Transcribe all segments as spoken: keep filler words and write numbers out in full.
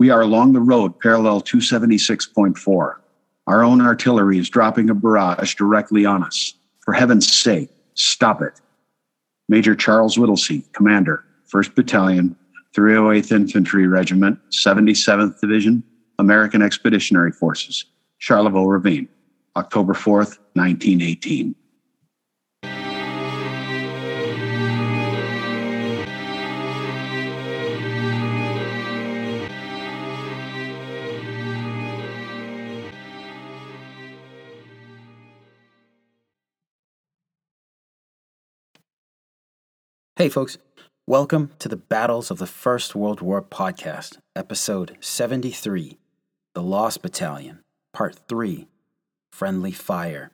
We are along the road, parallel two seventy-six point four. Our own artillery is dropping a barrage directly on us. For heaven's sake, stop it. Major Charles Whittlesey, Commander, first Battalion, three oh eighth Infantry Regiment, seventy-seventh Division, American Expeditionary Forces, Charlevaux Ravine, October fourth, nineteen eighteen. Hey folks, welcome to the Battles of the First World War Podcast, Episode seventy-three, The Lost Battalion, Part three, Friendly Fire.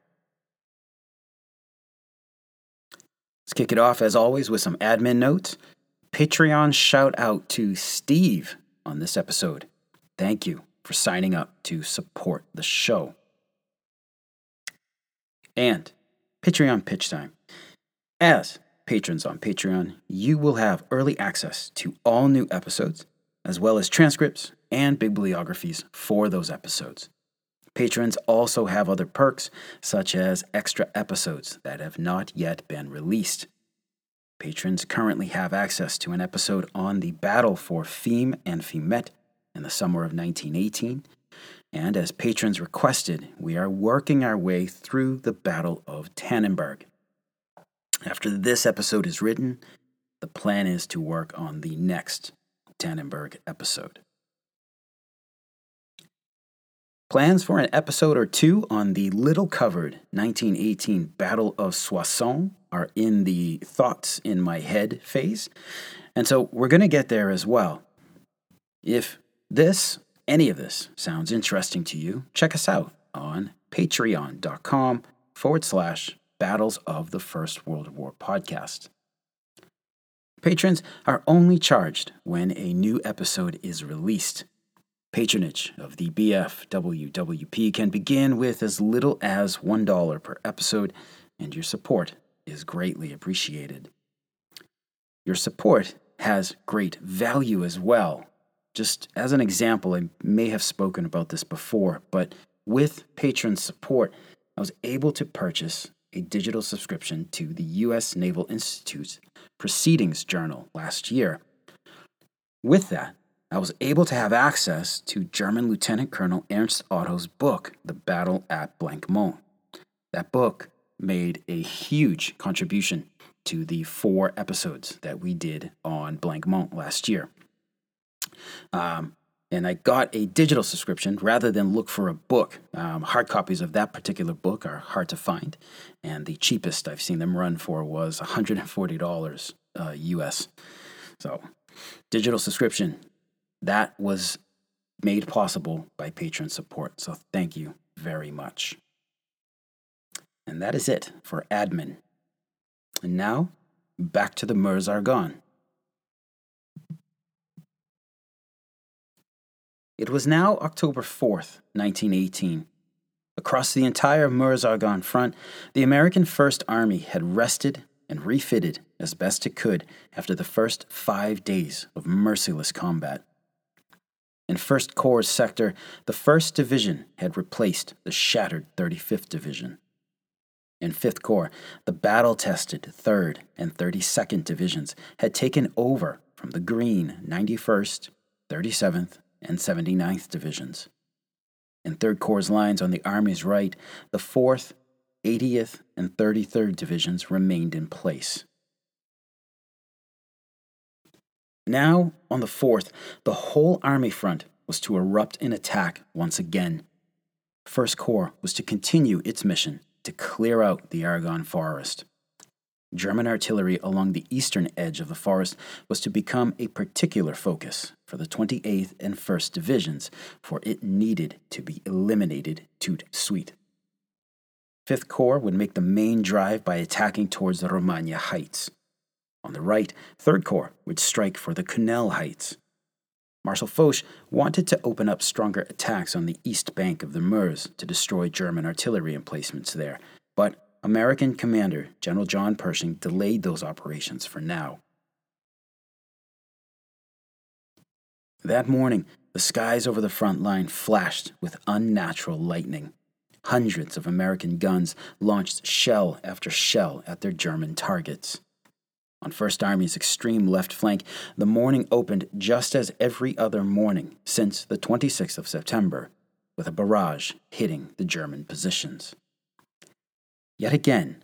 Let's kick it off, as always, with some admin notes. Patreon shout out to Steve on this episode. Thank you for signing up to support the show. And Patreon pitch time. As patrons on Patreon, you will have early access to all new episodes, as well as transcripts and bibliographies for those episodes. Patrons also have other perks, such as extra episodes that have not yet been released. Patrons currently have access to an episode on the battle for Fiume and Fiumette in the summer of nineteen eighteen, and as patrons requested, we are working our way through the Battle of Tannenberg. After this episode is written, the plan is to work on the next Tannenberg episode. Plans for an episode or two on the little-covered nineteen eighteen Battle of Soissons are in the thoughts in my head phase, and so we're going to get there as well. If this, any of this, sounds interesting to you, check us out on patreon.com forward slash Battles of the First World War Podcast. Patrons are only charged when a new episode is released. Patronage of the B F W W P can begin with as little as one dollar per episode, and your support is greatly appreciated. Your support has great value as well. Just as an example, I may have spoken about this before, but with patron support, I was able to purchase a digital subscription to the U S Naval Institute's Proceedings Journal last year. With that, I was able to have access to German Lieutenant Colonel Ernst Otto's book, The Battle at Blanquemont. That book made a huge contribution to the four episodes that we did on Blanquemont last year. Um, And I got a digital subscription rather than look for a book. Um, hard copies of that particular book are hard to find, and the cheapest I've seen them run for was one hundred forty dollars uh, U S. So, digital subscription, that was made possible by patron support. So thank you very much. And that is it for admin. And now, back to the Meuse-Argonne. It was now October fourth, nineteen eighteen. Across the entire Meuse-Argonne front, the American First Army had rested and refitted as best it could after the first five days of merciless combat. In First Corps' sector, the First Division had replaced the shattered thirty-fifth Division. In Fifth Corps, the battle-tested third and thirty-second Divisions had taken over from the green ninety-first, thirty-seventh, and seventy-ninth Divisions. In Third Corps' lines on the Army's right, the fourth, eightieth, and thirty-third Divisions remained in place. Now, on the fourth, the whole Army front was to erupt in attack once again. First Corps was to continue its mission to clear out the Argonne Forest. German artillery along the eastern edge of the forest was to become a particular focus for the twenty-eighth and first Divisions, for it needed to be eliminated tout de suite. Fifth Corps would make the main drive by attacking towards the Romagne Heights. On the right, Third Corps would strike for the Cunell Heights. Marshal Foch wanted to open up stronger attacks on the east bank of the Meuse to destroy German artillery emplacements there, but American commander General John Pershing delayed those operations for now. That morning, the skies over the front line flashed with unnatural lightning. Hundreds of American guns launched shell after shell at their German targets. On First Army's extreme left flank, the morning opened just as every other morning since the twenty-sixth of September, with a barrage hitting the German positions. Yet again,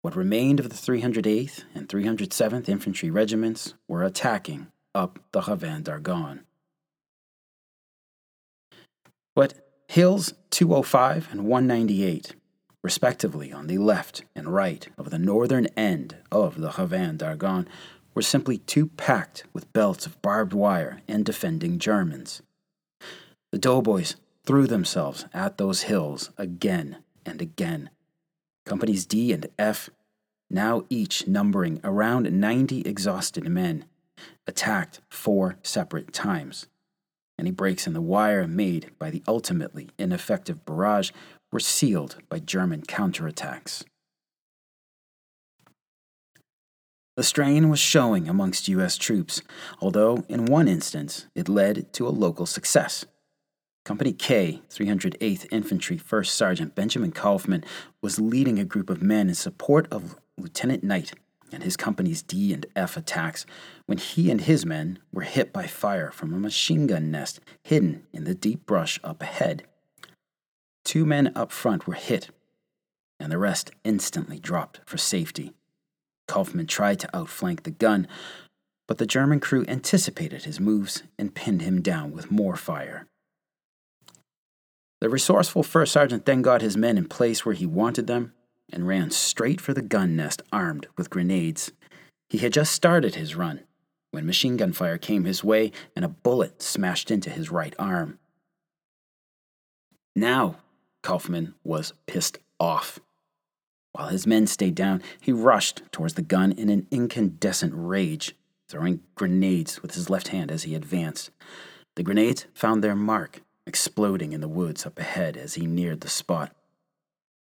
what remained of the three hundred eighth and three hundred seventh Infantry Regiments were attacking up the Ravin d'Argonne. But Hills two oh five and one ninety-eight, respectively on the left and right of the northern end of the Ravin d'Argonne, were simply too packed with belts of barbed wire and defending Germans. The doughboys threw themselves at those hills again and again. Companies D and F, now each numbering around ninety exhausted men, attacked four separate times. Any breaks in the wire made by the ultimately ineffective barrage were sealed by German counterattacks. The strain was showing amongst U S troops, although in one instance it led to a local success. Company K, three hundred eighth Infantry First Sergeant Benjamin Kaufman was leading a group of men in support of Lieutenant Knight and his company's D and F attacks when he and his men were hit by fire from a machine gun nest hidden in the deep brush up ahead. Two men up front were hit, and the rest instantly dropped for safety. Kaufman tried to outflank the gun, but the German crew anticipated his moves and pinned him down with more fire. The resourceful first sergeant then got his men in place where he wanted them and ran straight for the gun nest armed with grenades. He had just started his run when machine gun fire came his way and a bullet smashed into his right arm. Now, Kaufman was pissed off. While his men stayed down, he rushed towards the gun in an incandescent rage, throwing grenades with his left hand as he advanced. The grenades found their mark, exploding in the woods up ahead as he neared the spot.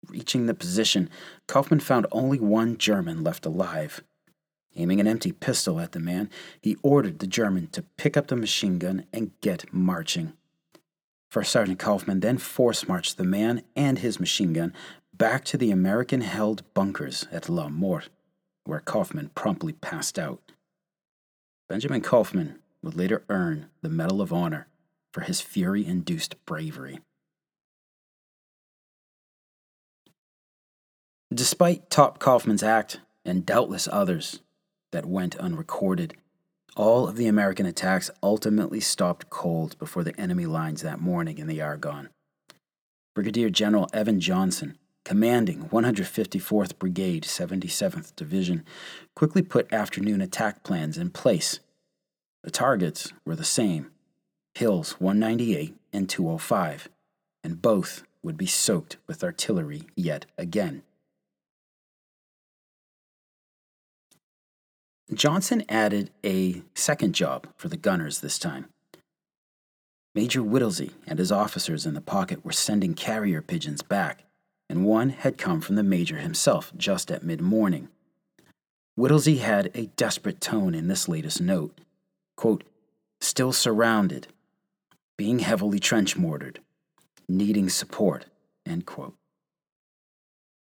Reaching the position, Kaufman found only one German left alive. Aiming an empty pistol at the man, he ordered the German to pick up the machine gun and get marching. First Sergeant Kaufman then force-marched the man and his machine gun back to the American-held bunkers at La Mort, where Kaufman promptly passed out. Benjamin Kaufman would later earn the Medal of Honor for his fury-induced bravery. Despite Top Kaufman's act, and doubtless others that went unrecorded, all of the American attacks ultimately stopped cold before the enemy lines that morning in the Argonne. Brigadier General Evan Johnson, commanding one hundred fifty-fourth Brigade, seventy-seventh Division, quickly put afternoon attack plans in place. The targets were the same, Hills one ninety-eight and two oh five, and both would be soaked with artillery yet again. Johnson added a second job for the gunners this time. Major Whittlesey and his officers in the pocket were sending carrier pigeons back, and one had come from the major himself just at mid-morning. Whittlesey had a desperate tone in this latest note. Quote, "Still surrounded, being heavily trench-mortared, needing support," end quote.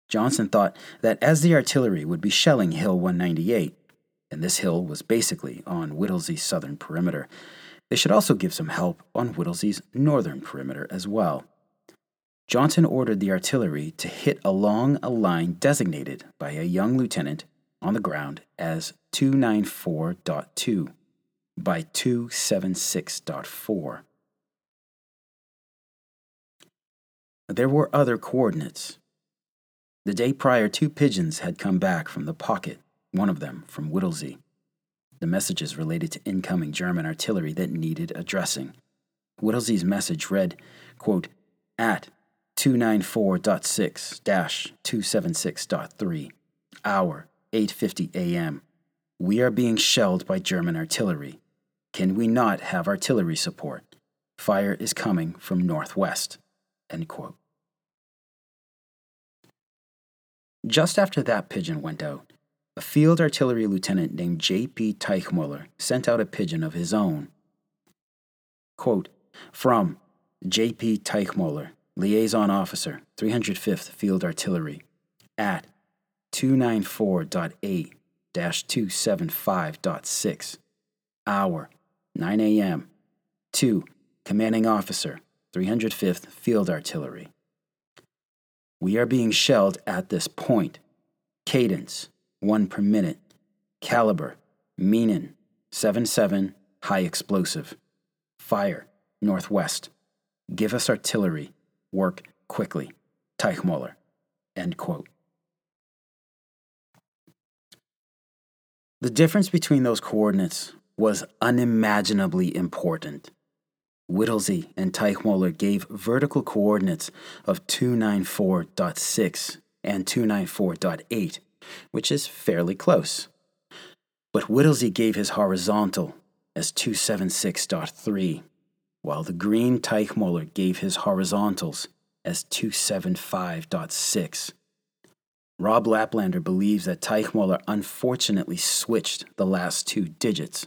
Johnson thought that as the artillery would be shelling Hill one ninety-eight, and this hill was basically on Whittlesey's southern perimeter, they should also give some help on Whittlesey's northern perimeter as well. Johnson ordered the artillery to hit along a line designated by a young lieutenant on the ground as two ninety-four point two by two seventy-six point four. There were other coordinates. The day prior, two pigeons had come back from the pocket, one of them from Whittlesey. The messages related to incoming German artillery that needed addressing. Whittlesey's message read, quote, "At two ninety-four point six dash two seventy-six point three, hour eight fifty a.m., we are being shelled by German artillery. Can we not have artillery support? Fire is coming from northwest," end quote. Just after that pigeon went out, a field artillery lieutenant named J P Teichmuller sent out a pigeon of his own. Quote, from J P. Teichmuller, Liaison Officer, three oh fifth Field Artillery, at two ninety-four point eight dash two seventy-five point six, hour, nine a.m., to Commanding Officer, three oh fifth Field Artillery. We are being shelled at this point. Cadence, one per minute. Caliber, Meanin, seven seven, high explosive. Fire, northwest. Give us artillery. Work quickly. Teichmuller. End quote. The difference between those coordinates was unimaginably important. Whittlesey and Teichmuller gave vertical coordinates of two ninety-four point six and two ninety-four point eight, which is fairly close. But Whittlesey gave his horizontal as two seventy-six point three, while the green Teichmuller gave his horizontals as two seventy-five point six. Rob Laplander believes that Teichmuller unfortunately switched the last two digits.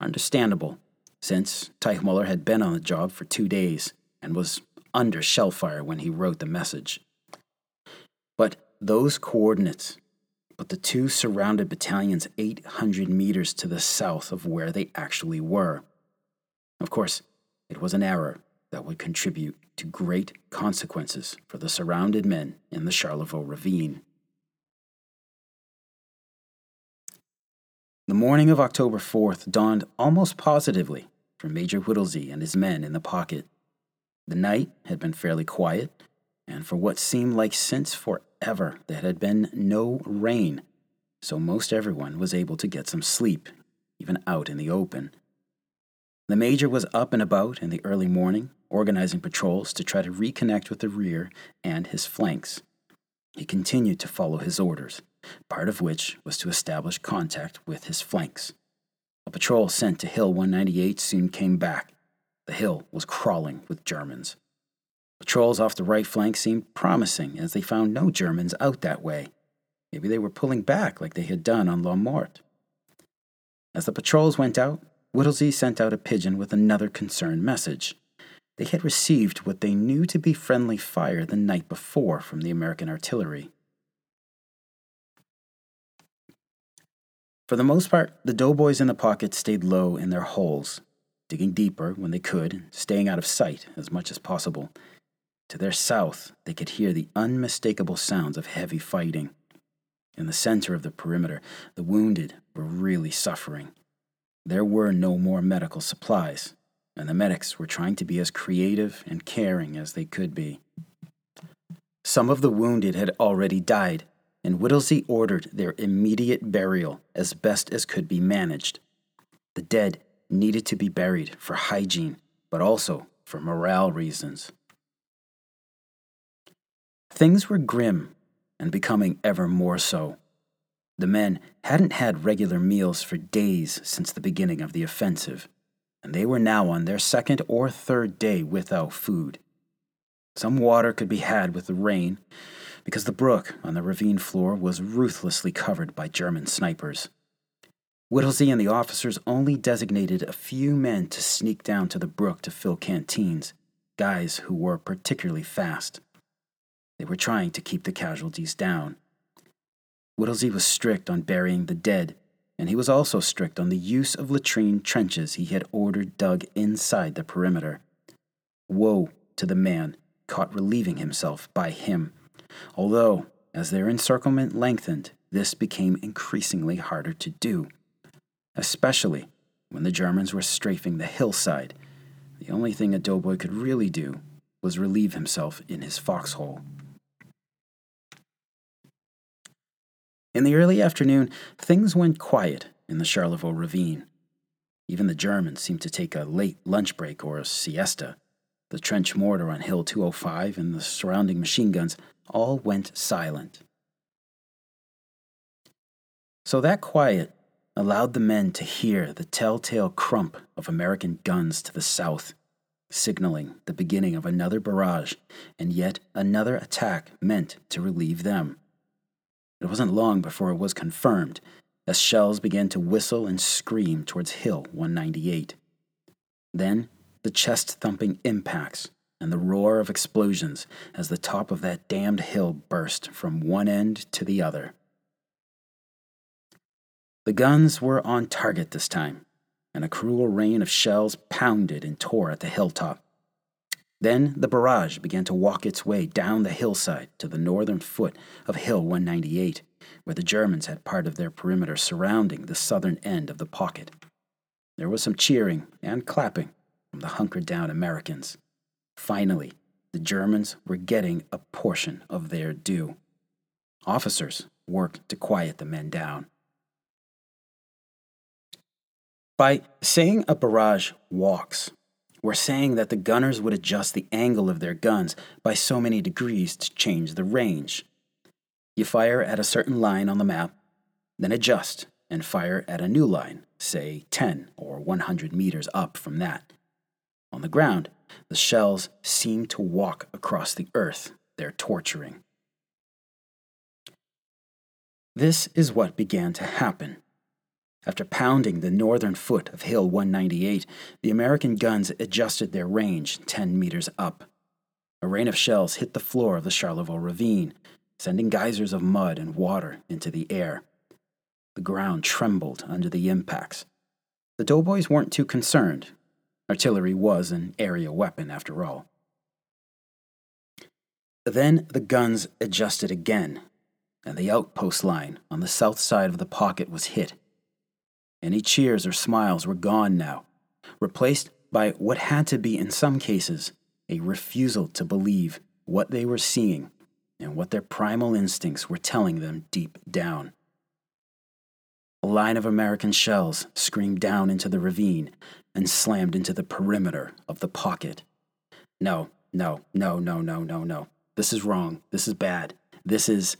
Understandable, since Teichmuller had been on the job for two days and was under shell fire when he wrote the message. But those coordinates But the two surrounded battalions eight hundred meters to the south of where they actually were. Of course, it was an error that would contribute to great consequences for the surrounded men in the Charlevaux Ravine. The morning of October fourth dawned almost positively for Major Whittlesey and his men in the pocket. The night had been fairly quiet, and for what seemed like since forever there had been no rain, so most everyone was able to get some sleep, even out in the open. The major was up and about in the early morning, organizing patrols to try to reconnect with the rear and his flanks. He continued to follow his orders, part of which was to establish contact with his flanks. A patrol sent to Hill one ninety-eight soon came back. The hill was crawling with Germans. Patrols off the right flank seemed promising as they found no Germans out that way. Maybe they were pulling back like they had done on La Morte. As the patrols went out, Whittlesey sent out a pigeon with another concerned message. They had received what they knew to be friendly fire the night before from the American artillery. For the most part, the doughboys in the pocket stayed low in their holes, digging deeper when they could, staying out of sight as much as possible. To their south, they could hear the unmistakable sounds of heavy fighting. In the center of the perimeter, the wounded were really suffering. There were no more medical supplies, and the medics were trying to be as creative and caring as they could be. Some of the wounded had already died, and Whittlesey ordered their immediate burial as best as could be managed. The dead needed to be buried for hygiene, but also for morale reasons. Things were grim, and becoming ever more so. The men hadn't had regular meals for days since the beginning of the offensive, and they were now on their second or third day without food. Some water could be had with the rain, because the brook on the ravine floor was ruthlessly covered by German snipers. Whittlesey and the officers only designated a few men to sneak down to the brook to fill canteens, guys who were particularly fast. They were trying to keep the casualties down. Whittlesey was strict on burying the dead, and he was also strict on the use of latrine trenches he had ordered dug inside the perimeter. Woe to the man caught relieving himself by him, although, as their encirclement lengthened, this became increasingly harder to do, especially when the Germans were strafing the hillside. The only thing a doughboy could really do was relieve himself in his foxhole. In the early afternoon, things went quiet in the Charlevaux Ravine. Even the Germans seemed to take a late lunch break or a siesta. The trench mortar on Hill two oh five and the surrounding machine guns all went silent. So that quiet allowed the men to hear the telltale crump of American guns to the south, signaling the beginning of another barrage and yet another attack meant to relieve them. It wasn't long before it was confirmed, as shells began to whistle and scream towards Hill one ninety-eight. Then the chest-thumping impacts and the roar of explosions as the top of that damned hill burst from one end to the other. The guns were on target this time, and a cruel rain of shells pounded and tore at the hilltop. Then the barrage began to walk its way down the hillside to the northern foot of Hill one ninety-eight, where the Germans had part of their perimeter surrounding the southern end of the pocket. There was some cheering and clapping from the hunkered-down Americans. Finally, the Germans were getting a portion of their due. Officers worked to quiet the men down. By saying a barrage walks, we're saying that the gunners would adjust the angle of their guns by so many degrees to change the range. You fire at a certain line on the map, then adjust and fire at a new line, say ten or one hundred meters up from that. On the ground, the shells seem to walk across the earth they're torturing. This is what began to happen. After pounding the northern foot of Hill one ninety-eight, the American guns adjusted their range ten meters up. A rain of shells hit the floor of the Charlevaux Ravine, sending geysers of mud and water into the air. The ground trembled under the impacts. The doughboys weren't too concerned. Artillery was an area weapon, after all. Then the guns adjusted again, and the outpost line on the south side of the pocket was hit. Any cheers or smiles were gone now, replaced by what had to be, in some cases, a refusal to believe what they were seeing and what their primal instincts were telling them deep down. A line of American shells screamed down into the ravine and slammed into the perimeter of the pocket. No, no, no, no, no, no, no. This is wrong. This is bad. This is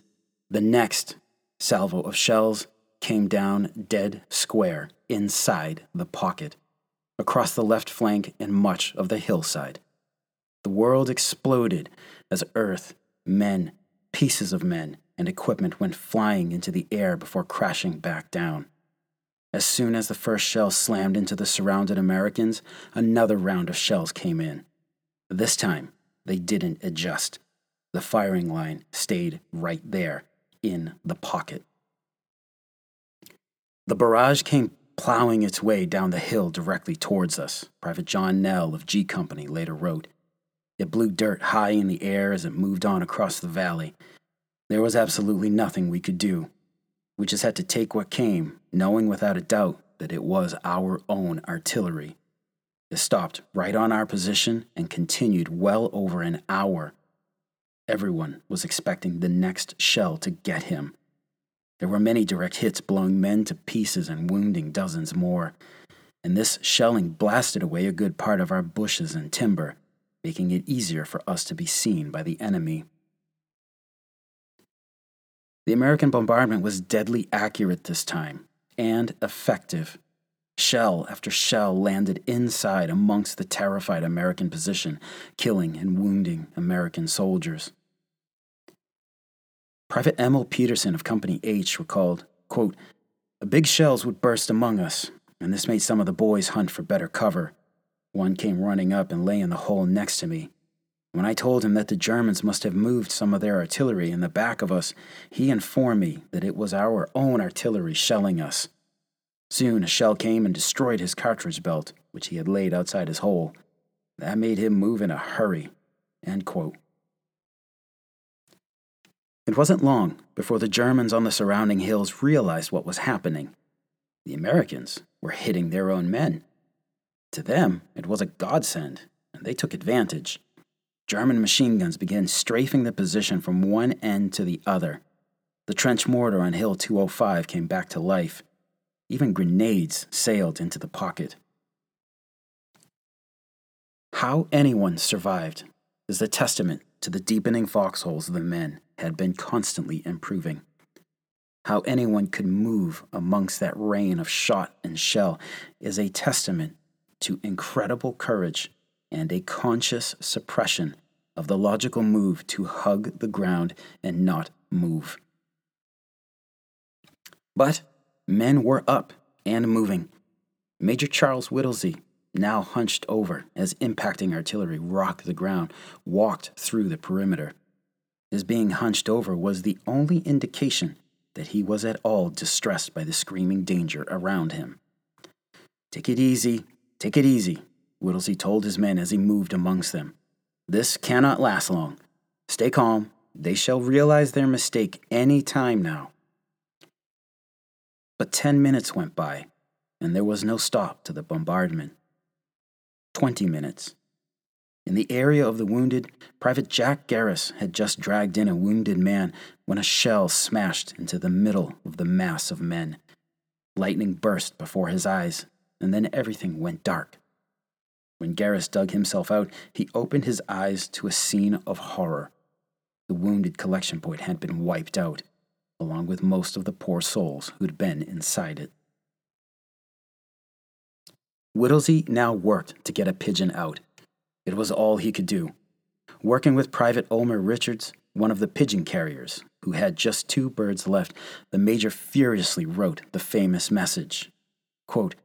the next salvo of shells. Came down dead square inside the pocket, across the left flank and much of the hillside. The world exploded as earth, men, pieces of men, and equipment went flying into the air before crashing back down. As soon as the first shell slammed into the surrounded Americans, another round of shells came in. This time, they didn't adjust. The firing line stayed right there, in the pocket. The barrage came plowing its way down the hill directly towards us, Private John Nell of G Company later wrote. It blew dirt high in the air as it moved on across the valley. There was absolutely nothing we could do. We just had to take what came, knowing without a doubt that it was our own artillery. It stopped right on our position and continued well over an hour. Everyone was expecting the next shell to get him. There were many direct hits blowing men to pieces and wounding dozens more, and this shelling blasted away a good part of our bushes and timber, making it easier for us to be seen by the enemy. The American bombardment was deadly accurate this time, and effective. Shell after shell landed inside amongst the terrified American position, killing and wounding American soldiers. Private Emil Peterson of Company H recalled, quote, big shells would burst among us, and this made some of the boys hunt for better cover. One came running up and lay in the hole next to me. When I told him that the Germans must have moved some of their artillery in the back of us, he informed me that it was our own artillery shelling us. Soon a shell came and destroyed his cartridge belt, which he had laid outside his hole. That made him move in a hurry, end quote. It wasn't long before the Germans on the surrounding hills realized what was happening. The Americans were hitting their own men. To them, it was a godsend, and they took advantage. German machine guns began strafing the position from one end to the other. The trench mortar on Hill two oh five came back to life. Even grenades sailed into the pocket. How anyone survived is a testament to the deepening foxholes the men had been constantly improving. How anyone could move amongst that rain of shot and shell is a testament to incredible courage and a conscious suppression of the logical move to hug the ground and not move. But men were up and moving. Major Charles Whittlesey, now hunched over as impacting artillery rocked the ground, walked through the perimeter. His being hunched over was the only indication that he was at all distressed by the screaming danger around him. "Take it easy, take it easy," Whittlesey told his men as he moved amongst them. "This cannot last long. Stay calm. They shall realize their mistake any time now." But ten minutes went by, and there was no stop to the bombardment. Twenty minutes. In the area of the wounded, Private Jack Garris had just dragged in a wounded man when a shell smashed into the middle of the mass of men. Lightning burst before his eyes, and then everything went dark. When Garris dug himself out, he opened his eyes to a scene of horror. The wounded collection point had been wiped out, along with most of the poor souls who'd been inside it. Whittlesey now worked to get a pigeon out. It was all he could do. Working with Private Omer Richards, one of the pigeon carriers, who had just two birds left, the major furiously wrote the famous message. Quote,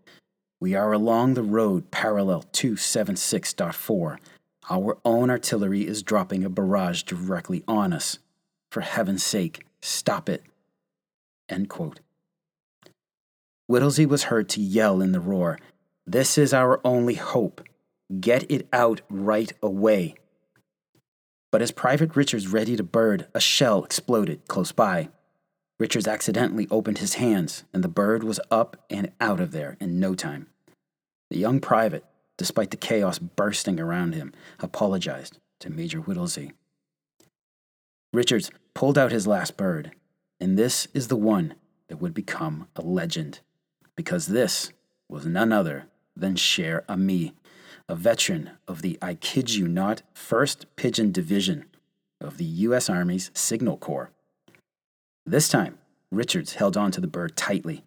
"We are along the road parallel two seventy-six point four. Our own artillery is dropping a barrage directly on us. For heaven's sake, stop it." End quote. Whittlesey was heard to yell in the roar, "This is our only hope. Get it out right away." But as Private Richards readied a bird, a shell exploded close by. Richards accidentally opened his hands, and the bird was up and out of there in no time. The young private, despite the chaos bursting around him, apologized to Major Whittlesey. Richards pulled out his last bird, and this is the one that would become a legend, because this was none other than Cher Ami, a veteran of the, I kid you not, first Pigeon Division of the U S Army's Signal Corps. This time, Richards held on to the bird tightly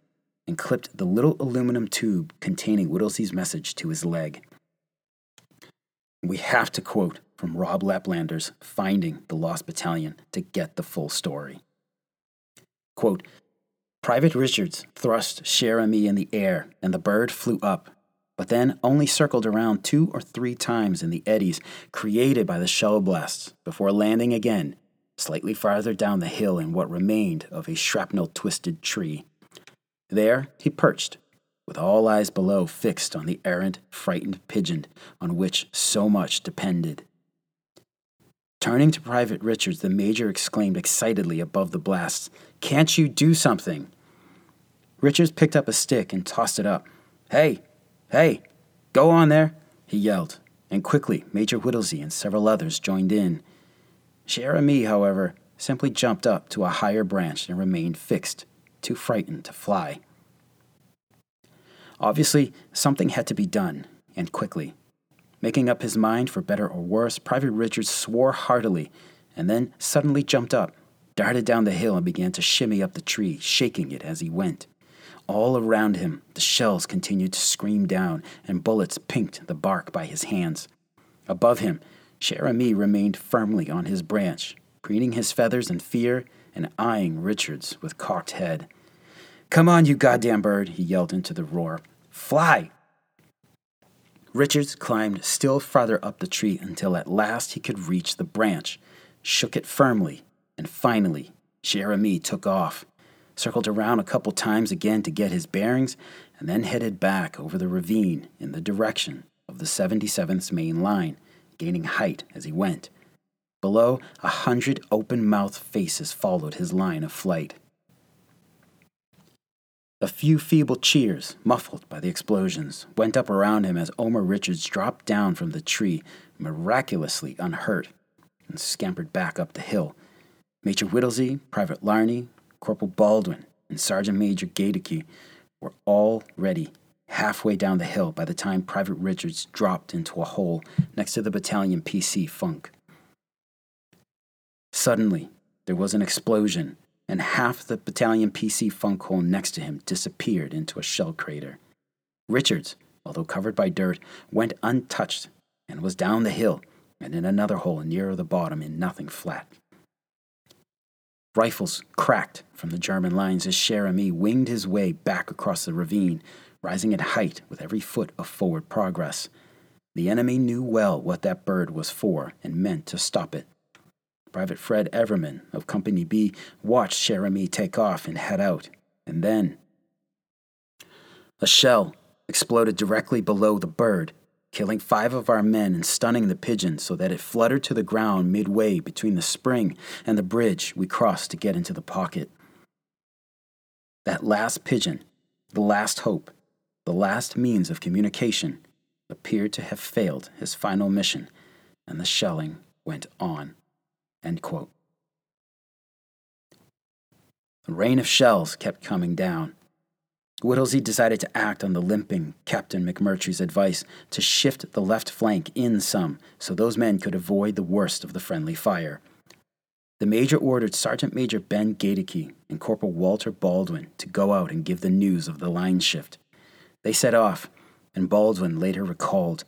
and clipped the little aluminum tube containing Whittlesey's message to his leg. We have to quote from Rob Laplander's Finding the Lost Battalion to get the full story. Quote, "Private Richards thrust Cher Ami in the air, and the bird flew up, but then only circled around two or three times in the eddies created by the shell blasts before landing again, slightly farther down the hill in what remained of a shrapnel-twisted tree. There he perched, with all eyes below fixed on the errant, frightened pigeon on which so much depended." Turning to Private Richards, the major exclaimed excitedly above the blasts, "Can't you do something?" Richards picked up a stick and tossed it up. "Hey, hey, go on there," he yelled, and quickly Major Whittlesey and several others joined in. Cher Ami, however, simply jumped up to a higher branch and remained fixed, too frightened to fly. Obviously, something had to be done, and quickly. Making up his mind for better or worse, Private Richards swore heartily, and then suddenly jumped up, darted down the hill, and began to shimmy up the tree, shaking it as he went. All around him, the shells continued to scream down, and bullets pinked the bark by his hands. Above him, Cher Ami remained firmly on his branch, preening his feathers in fear and eyeing Richards with cocked head. "Come on, you goddamn bird," he yelled into the roar. "Fly!" Richards climbed still farther up the tree until at last he could reach the branch, shook it firmly, and finally Cher Ami took off, circled around a couple times again to get his bearings, and then headed back over the ravine in the direction of the seventy-seventh's main line, gaining height as he went. Below, a hundred open-mouthed faces followed his line of flight. A few feeble cheers, muffled by the explosions, went up around him as Omer Richards dropped down from the tree, miraculously unhurt, and scampered back up the hill. Major Whittlesey, Private Larney, Corporal Baldwin, and Sergeant Major Gaedeke were all ready. Halfway down the hill by the time Private Richards dropped into a hole next to the battalion P C Funk. Suddenly, there was an explosion, and half the battalion P C Funk hole next to him disappeared into a shell crater. Richards, although covered by dirt, went untouched and was down the hill and in another hole nearer the bottom in nothing flat. Rifles cracked from the German lines as Cher Ami winged his way back across the ravine, rising in height with every foot of forward progress. The enemy knew well what that bird was for and meant to stop it. Private Fred Everman of Company B watched Cher Ami take off and head out, and then a shell exploded directly below the bird, killing five of our men and stunning the pigeon so that it fluttered to the ground midway between the spring and the bridge we crossed to get into the pocket. That last pigeon, the last hope, the last means of communication, appeared to have failed his final mission, and the shelling went on. End quote. The rain of shells kept coming down. Whittlesey decided to act on the limping Captain McMurtry's advice to shift the left flank in some so those men could avoid the worst of the friendly fire. The major ordered Sergeant Major Ben Gaedeke and Corporal Walter Baldwin to go out and give the news of the line shift. They set off, and Baldwin later recalled,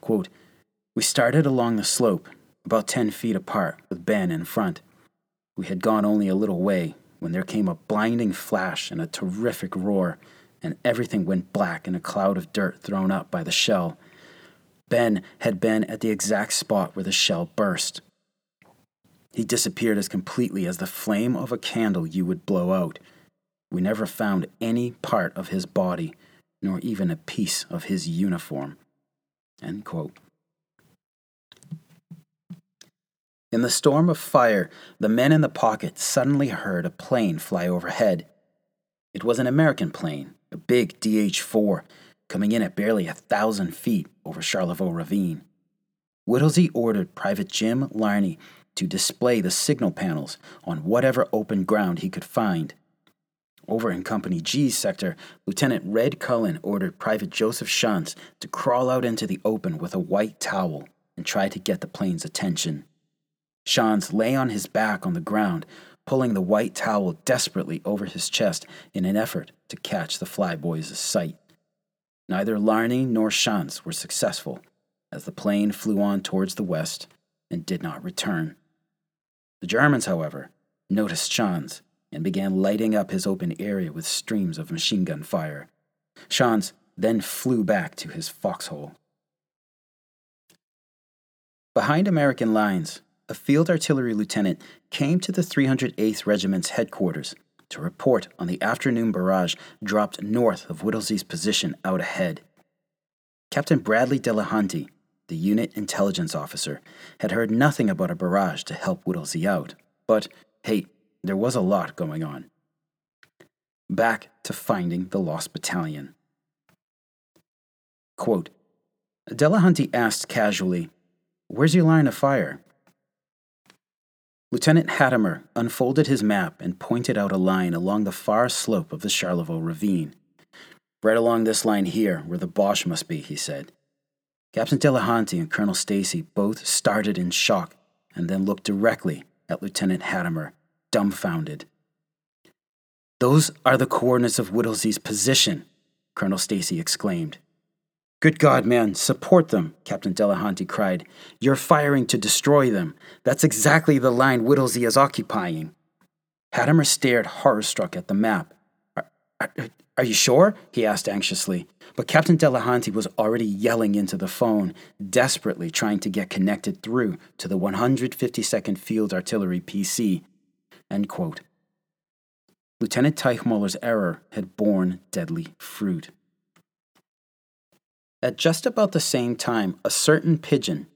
quote, "We started along the slope, about ten feet apart, with Ben in front. We had gone only a little way when there came a blinding flash and a terrific roar, and everything went black in a cloud of dirt thrown up by the shell. Ben had been at the exact spot where the shell burst. He disappeared as completely as the flame of a candle you would blow out. We never found any part of his body, nor even a piece of his uniform." End quote. In the storm of fire, the men in the pocket suddenly heard a plane fly overhead. It was an American plane, a big D H four, coming in at barely a thousand feet over Charlevaux Ravine. Whittlesey ordered Private Jim Larney to display the signal panels on whatever open ground he could find. Over in Company G's sector, Lieutenant Red Cullen ordered Private Joseph Shantz to crawl out into the open with a white towel and try to get the plane's attention. Shantz lay on his back on the ground, pulling the white towel desperately over his chest in an effort to catch the flyboy's sight. Neither Larney nor Shantz were successful, as the plane flew on towards the west and did not return. The Germans, however, noticed Shantz and began lighting up his open area with streams of machine gun fire. Shantz then flew back to his foxhole. Behind American lines, a field artillery lieutenant came to the three hundred eighth Regiment's headquarters to report on the afternoon barrage dropped north of Whittlesey's position out ahead. Captain Bradley Delahunty, the unit intelligence officer, had heard nothing about a barrage to help Whittlesey out, but, hey, there was a lot going on. Back to finding the Lost Battalion. Quote, Delahunty asked casually, "Where's your line of fire?" Lieutenant Hadamer unfolded his map and pointed out a line along the far slope of the Charlevaux Ravine. "Right along this line here, where the Boche must be," he said. Captain Delahunty and Colonel Stacy both started in shock and then looked directly at Lieutenant Hadamer, dumbfounded. "Those are the coordinates of Whittlesey's position," Colonel Stacy exclaimed. "Good God, man, support them," Captain Delahunty cried. "You're firing to destroy them. That's exactly the line Whittlesey is occupying." Hadamer stared horror-struck at the map. Are, are, are you sure?" he asked anxiously. But Captain Delahunty was already yelling into the phone, desperately trying to get connected through to the one hundred fifty-second Field Artillery P C. End quote. Lieutenant Teichmuller's error had borne deadly fruit. At just about the same time, a certain pigeon,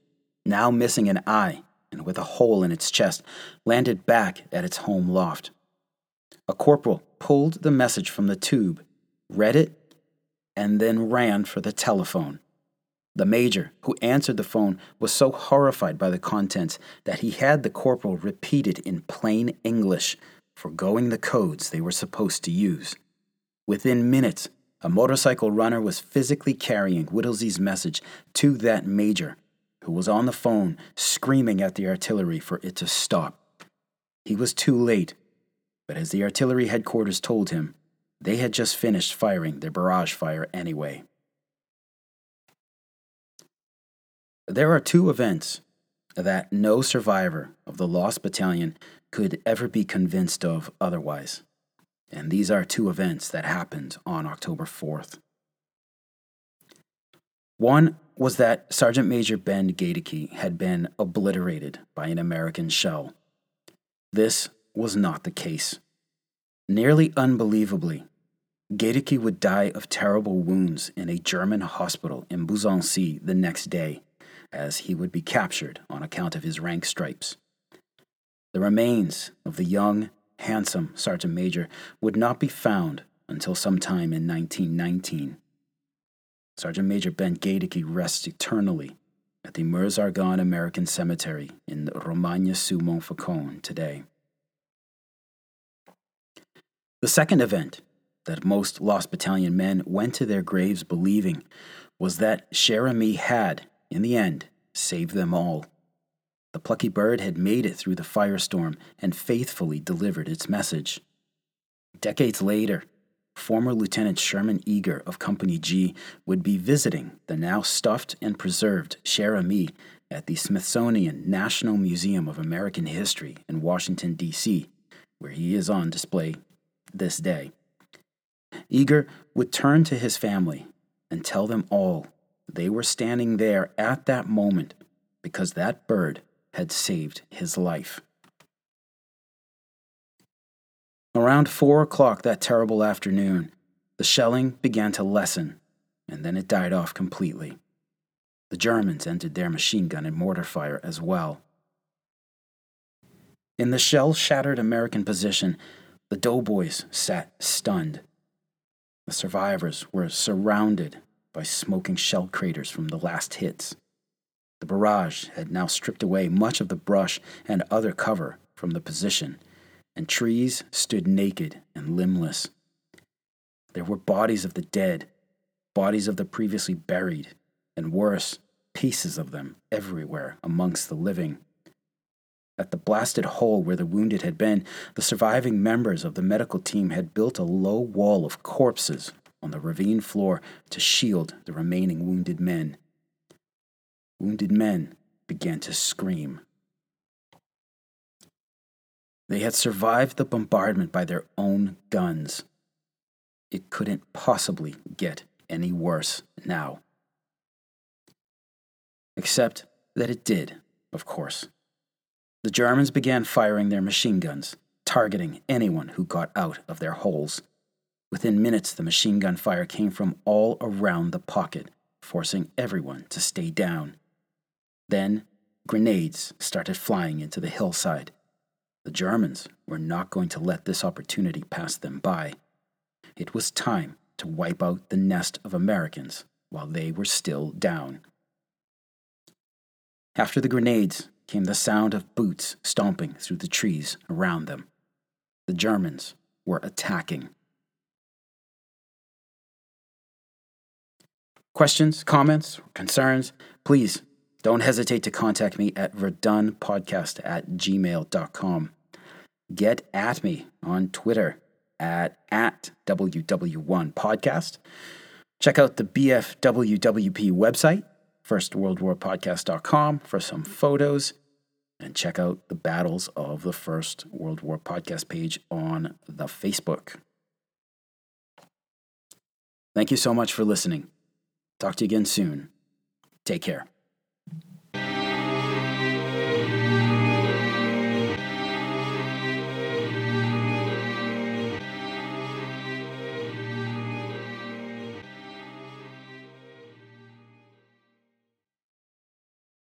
now missing an eye and with a hole in its chest, landed back at its home loft. A corporal pulled the message from the tube, read it, and then ran for the telephone. The major, who answered the phone, was so horrified by the contents that he had the corporal repeat it in plain English, forgoing the codes they were supposed to use. Within minutes, a motorcycle runner was physically carrying Whittlesey's message to that major, who was on the phone screaming at the artillery for it to stop. He was too late, but as the artillery headquarters told him, they had just finished firing their barrage fire anyway. There are two events that no survivor of the Lost Battalion could ever be convinced of otherwise. And these are two events that happened on October fourth. One was that Sergeant Major Ben Gaedeke had been obliterated by an American shell. This was not the case. Nearly unbelievably, Gaedeke would die of terrible wounds in a German hospital in Busancy the next day, as he would be captured on account of his rank stripes. The remains of the young, handsome Sergeant Major would not be found until sometime in nineteen nineteen. Sergeant Major Ben Gaedeke rests eternally at the Meuse-Argonne American Cemetery in Romagne-sous-Montfaucon today. The second event that most Lost Battalion men went to their graves believing was that Cher Ami had, in the end, saved them all. The plucky bird had made it through the firestorm and faithfully delivered its message. Decades later, former Lieutenant Sherman Eager of Company G would be visiting the now stuffed and preserved Cher Ami at the Smithsonian National Museum of American History in Washington, D C, where he is on display this day. Eager would turn to his family and tell them all they were standing there at that moment because that bird had saved his life. Around four o'clock that terrible afternoon, the shelling began to lessen, and then it died off completely. The Germans ended their machine gun and mortar fire as well. In the shell-shattered American position, the doughboys sat stunned. The survivors were surrounded by smoking shell craters from the last hits. The barrage had now stripped away much of the brush and other cover from the position, and trees stood naked and limbless. There were bodies of the dead, bodies of the previously buried, and worse, pieces of them everywhere amongst the living. At the blasted hole where the wounded had been, the surviving members of the medical team had built a low wall of corpses on the ravine floor to shield the remaining wounded men. Wounded men began to scream. They had survived the bombardment by their own guns. It couldn't possibly get any worse now. Except that it did, of course. The Germans began firing their machine guns, targeting anyone who got out of their holes. Within minutes, the machine gun fire came from all around the pocket, forcing everyone to stay down. Then, grenades started flying into the hillside. The Germans were not going to let this opportunity pass them by. It was time to wipe out the nest of Americans while they were still down. After the grenades came the sound of boots stomping through the trees around them. The Germans were attacking. Questions, comments, concerns, please don't hesitate to contact me at verdunpodcast at gmail dot com. Get at me on Twitter at, at W W one podcast. Check out the B F W W P website, first world war podcast dot com, for some photos. And check out the Battles of the First World War Podcast page on the Facebook. Thank you so much for listening. Talk to you again soon. Take care.